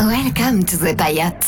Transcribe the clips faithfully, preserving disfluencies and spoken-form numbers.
Welcome to the Bayat.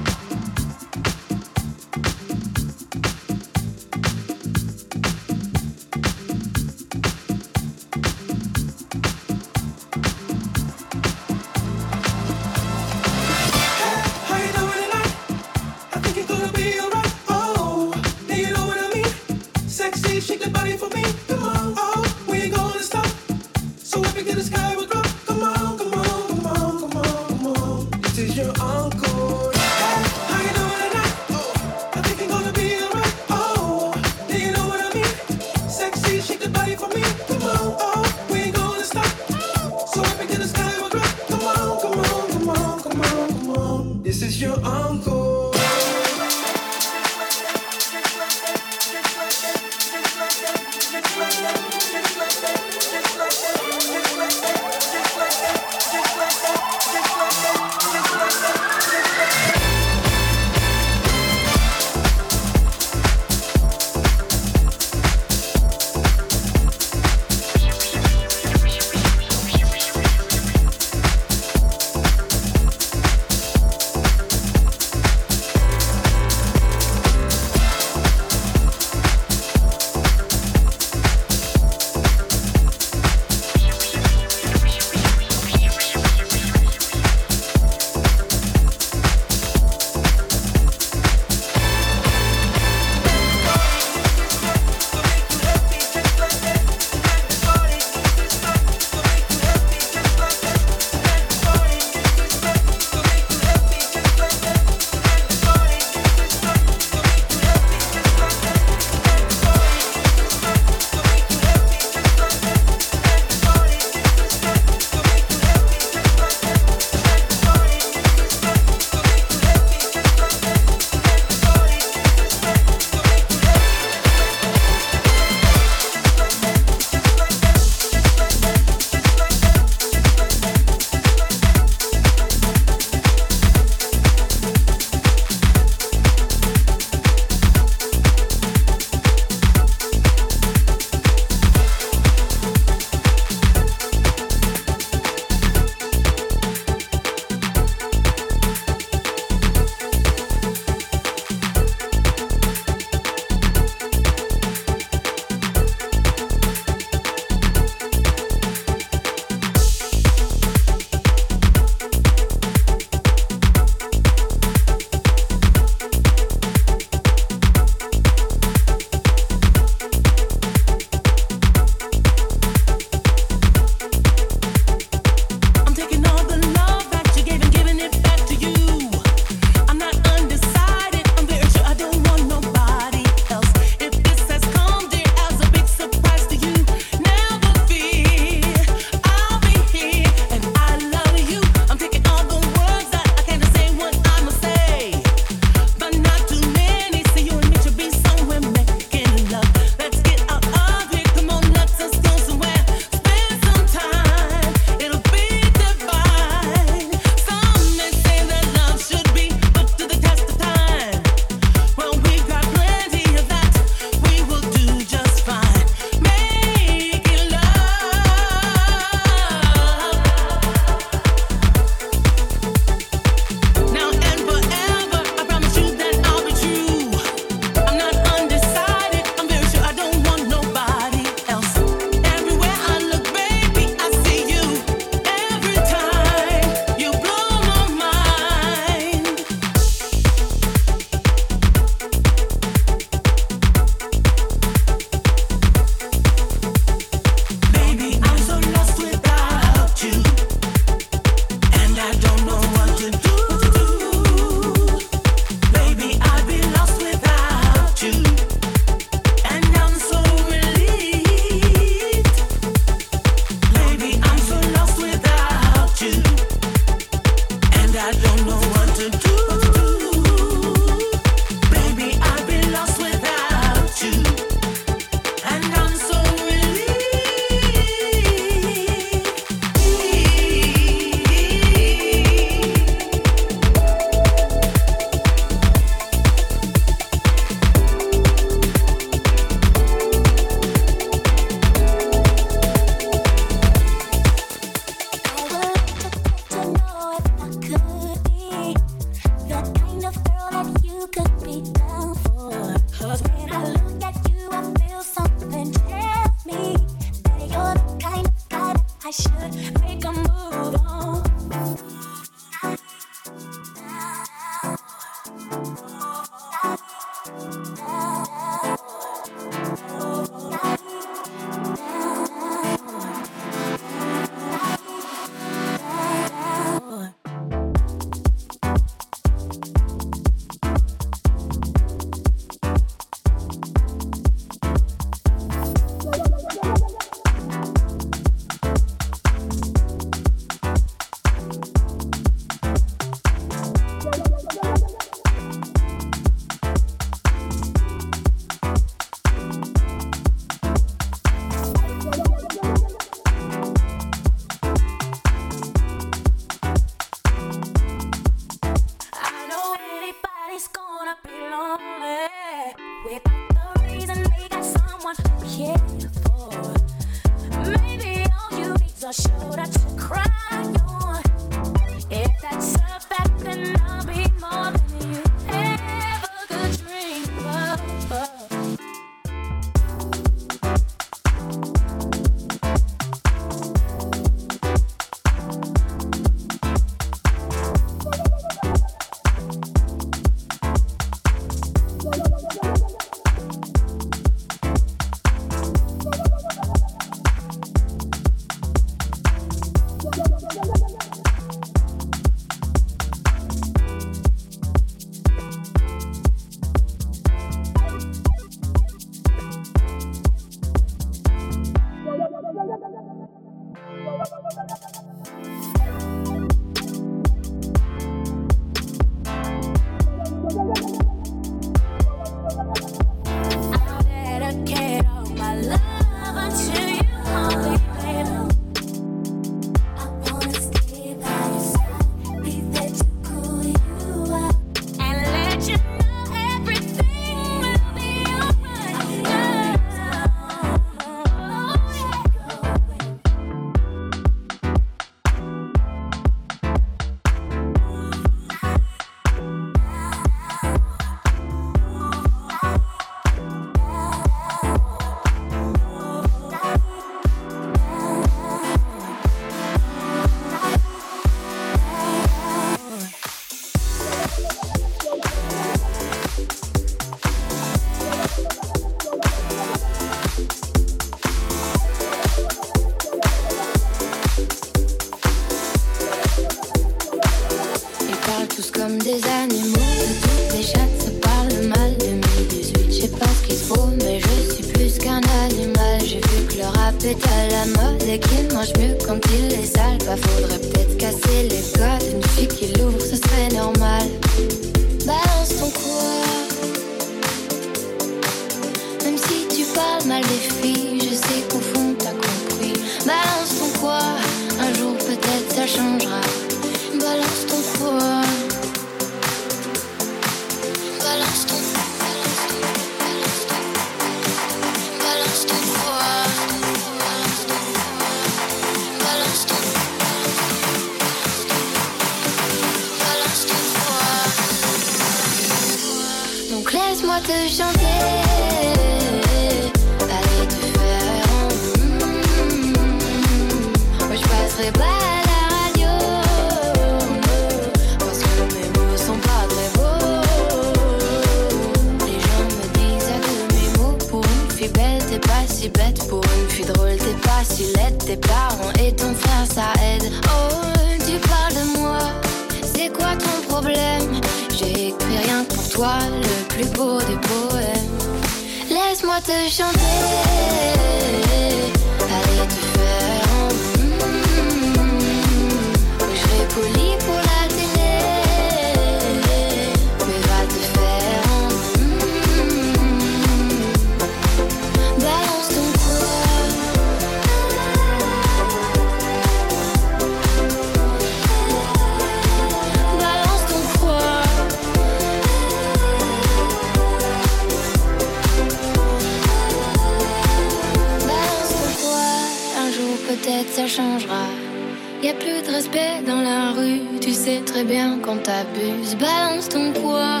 Y'a plus de respect dans la rue, tu sais très bien quand t'abuses. Balance ton quoi,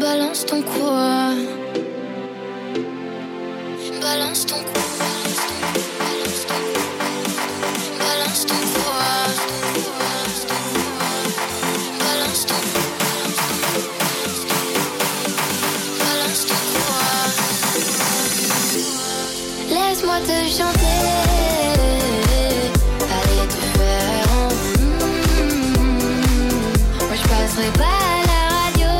balance ton quoi, balance ton quoi, balance ton quoi, balance ton quoi. Laisse-moi te chanter, aller te faire en... Mm-hmm. Moi je passerai pas à la radio,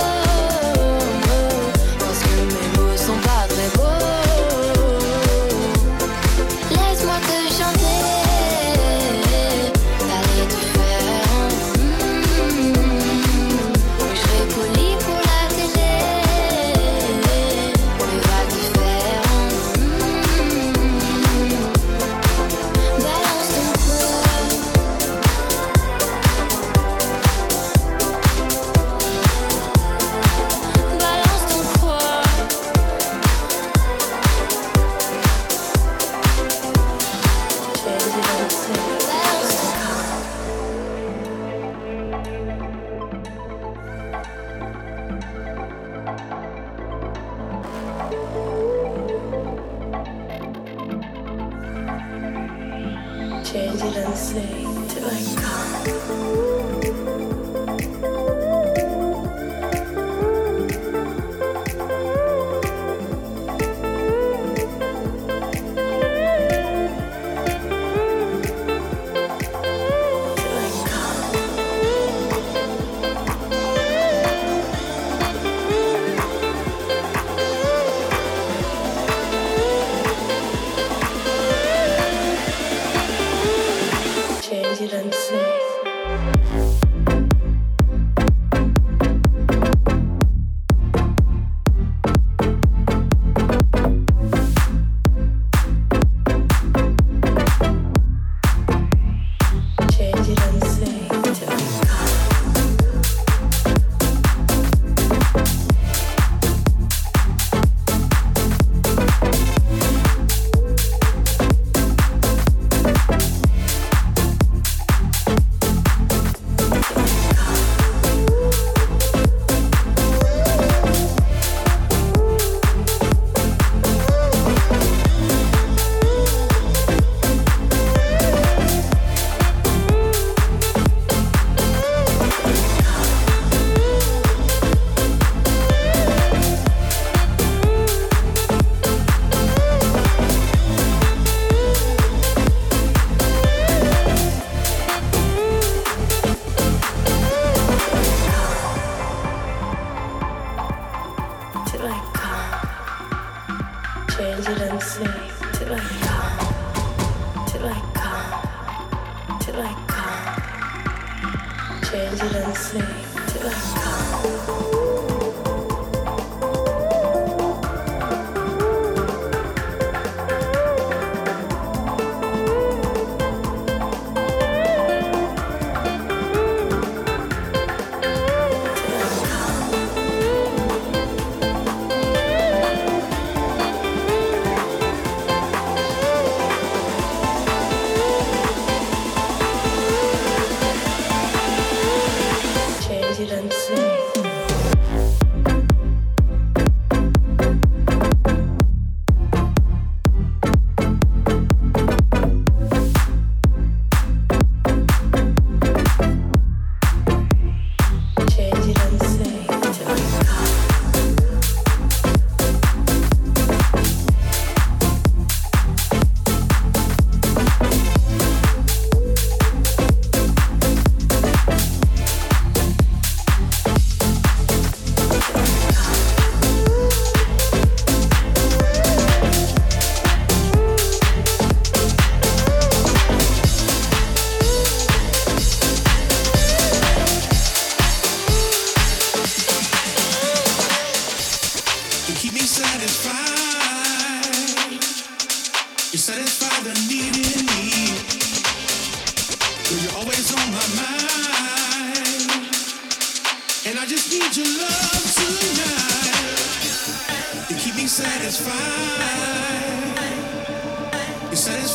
parce que mes mots sont pas très beaux. Laisse-moi te chanter, aller te faire en... Mm-hmm. Moi je serai poli pour la télé, mais va te faire en... Change it and say till I come. Change it and say till I come, till I come, till I come. Change it and say till I come. Satisfied. You satisfied.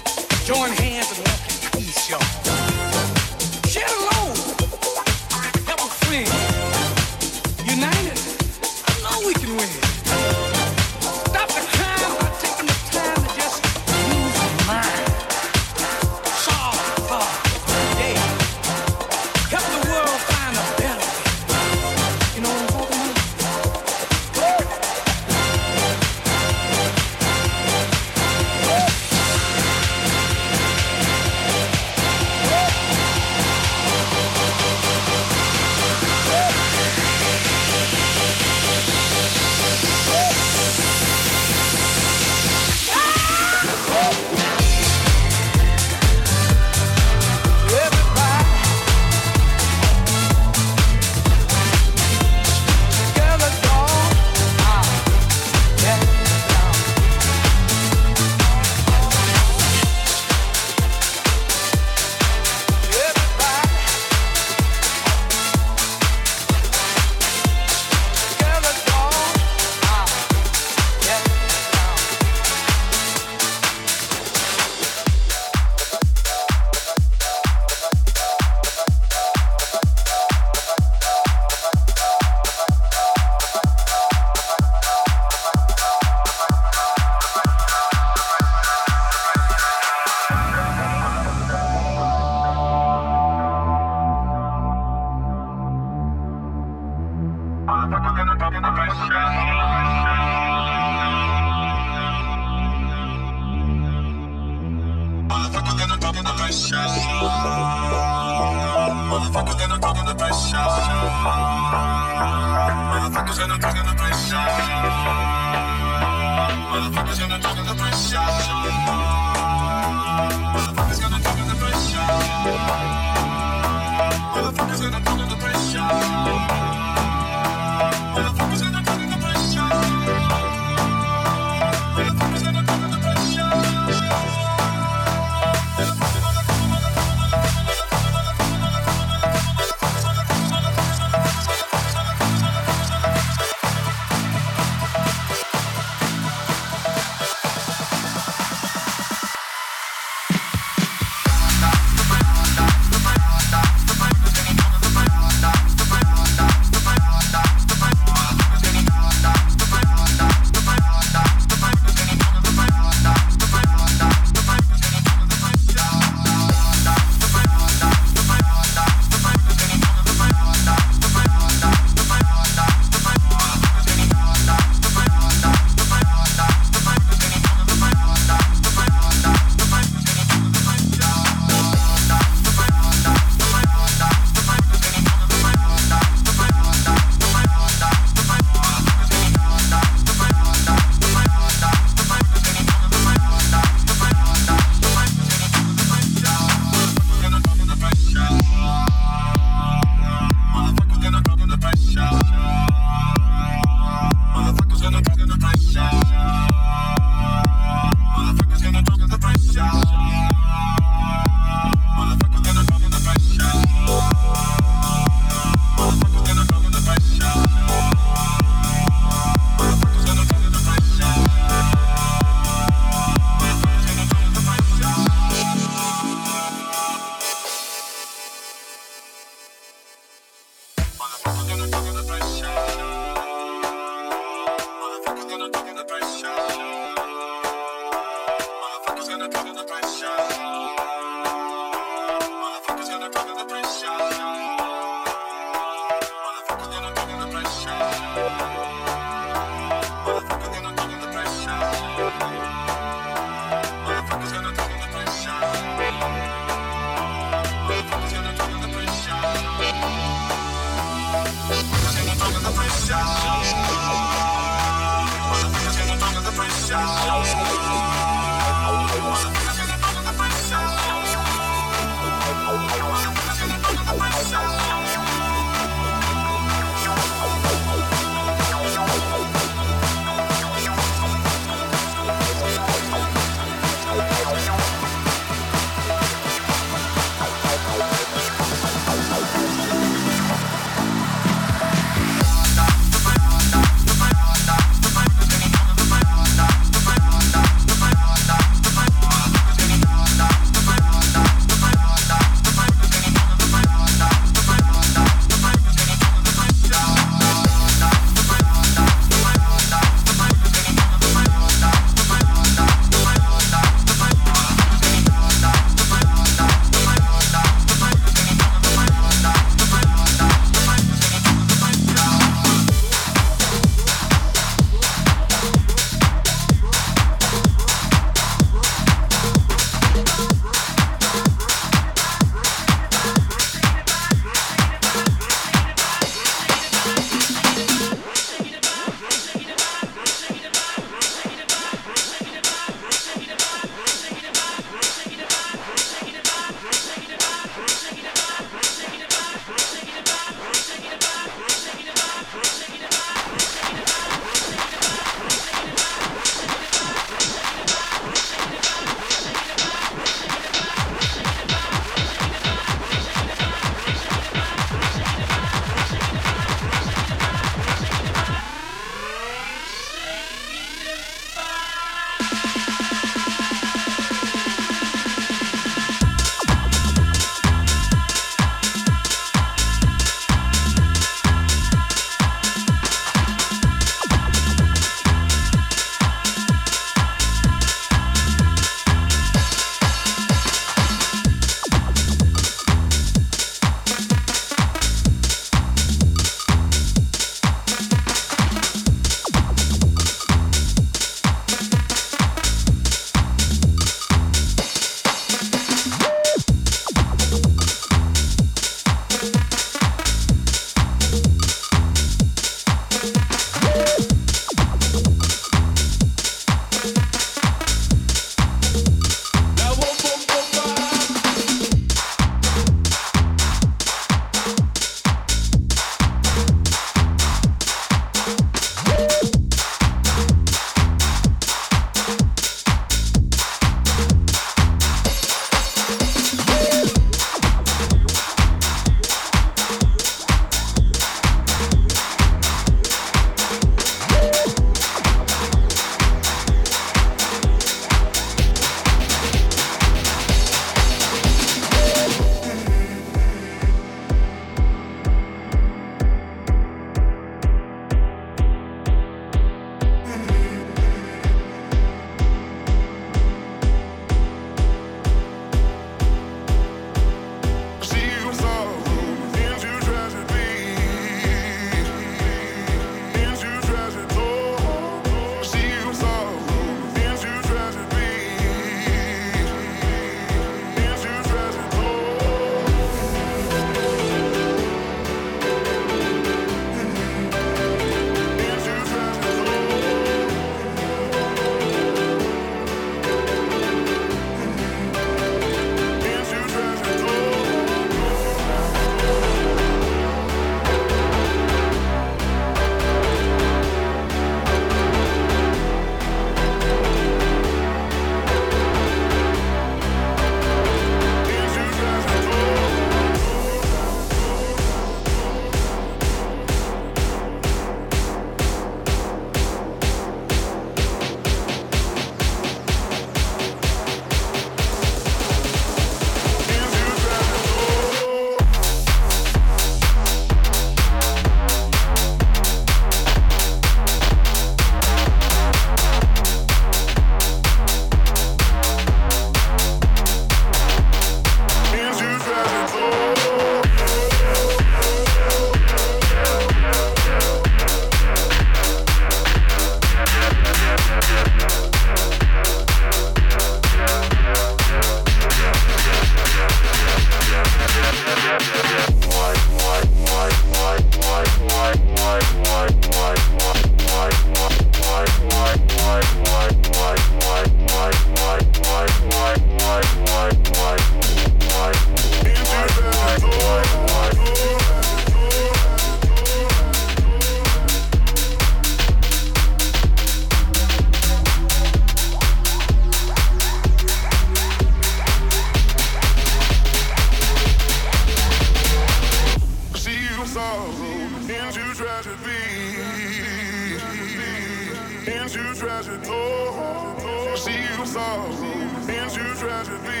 treasured, oh, she you saw, and you treasured me,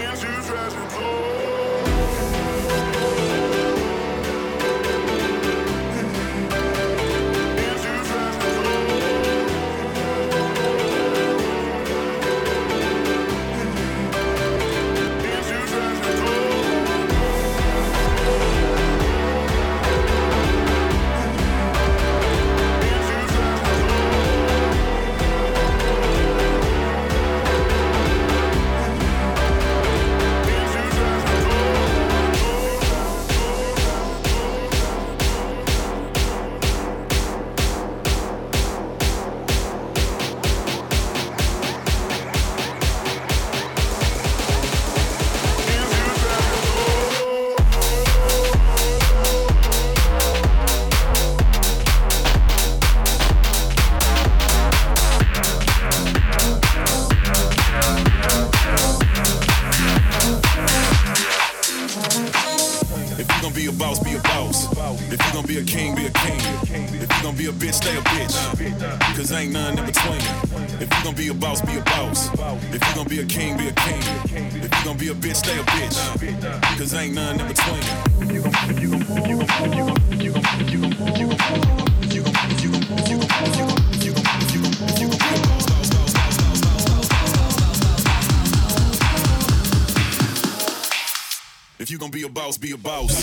and you treasured, oh. Be a boss.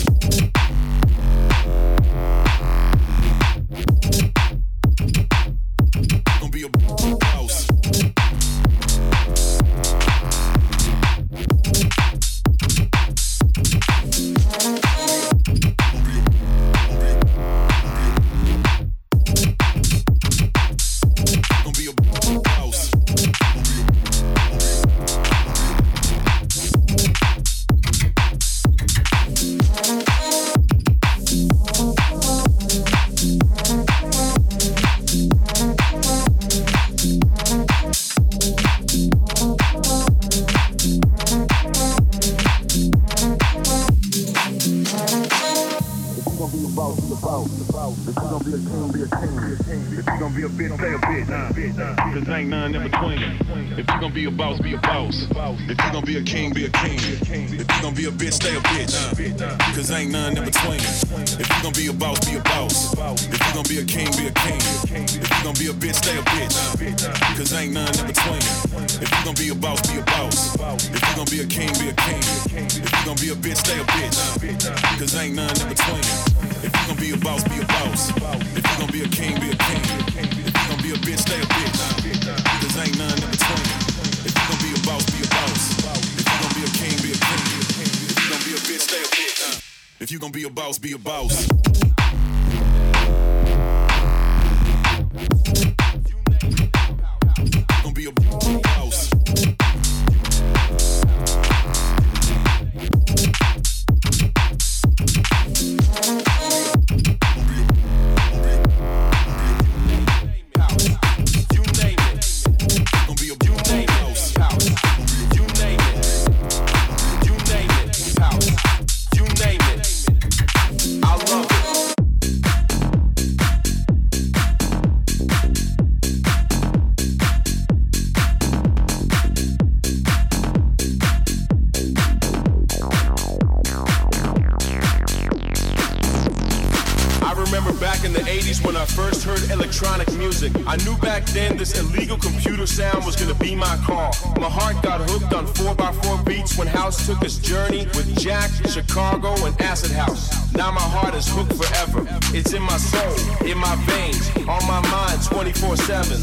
I knew back then this illegal computer sound was gonna be my call. My heart got hooked on four by four beats when house took its journey with Jack, Chicago, and Acid House. Now my heart is hooked forever. It's in my soul, in my veins, on my mind twenty-four seven.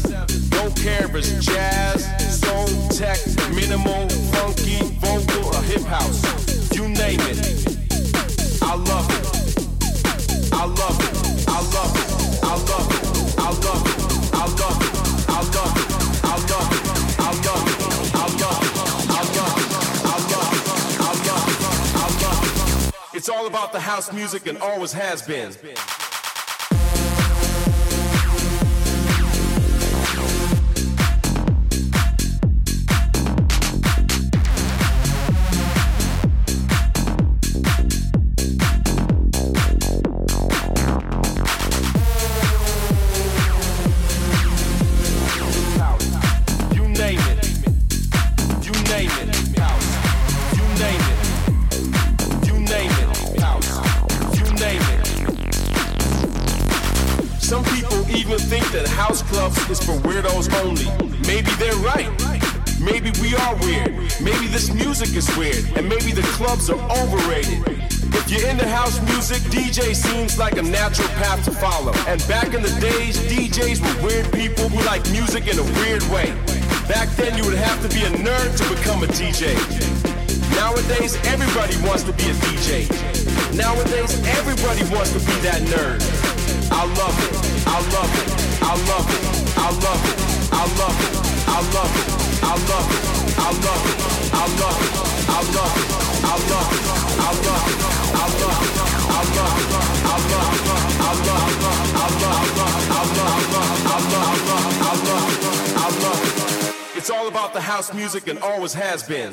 Don't care if it's jazz, soul, tech, minimal, funky, vocal, or hip house. You name it. I love it. I love it. I love it. I love it. I love it, I love it, I love it, I love it, I love it, I love it, I love it, I love it, I love it, I love it. It's all about the house music and always has been. think that house clubs is for weirdos only. Maybe they're right. Maybe we are weird. Maybe this music is weird. And maybe the clubs are overrated. If you're into house music, D J seems like a natural path to follow. And back in the days, D Js were weird people who liked music in a weird way. Back then you would have to be a nerd to become a D J. Nowadays everybody wants to be a D J. Nowadays everybody wants to be that nerd. I love it, I love it, I love it, I love it, I love it, I love it, I love it, I love it, I love it, I love it, I love it, I love it, I love it, I love it, I love it, I love it, I love it, I love it. It's all about the house music and always has been.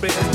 Bit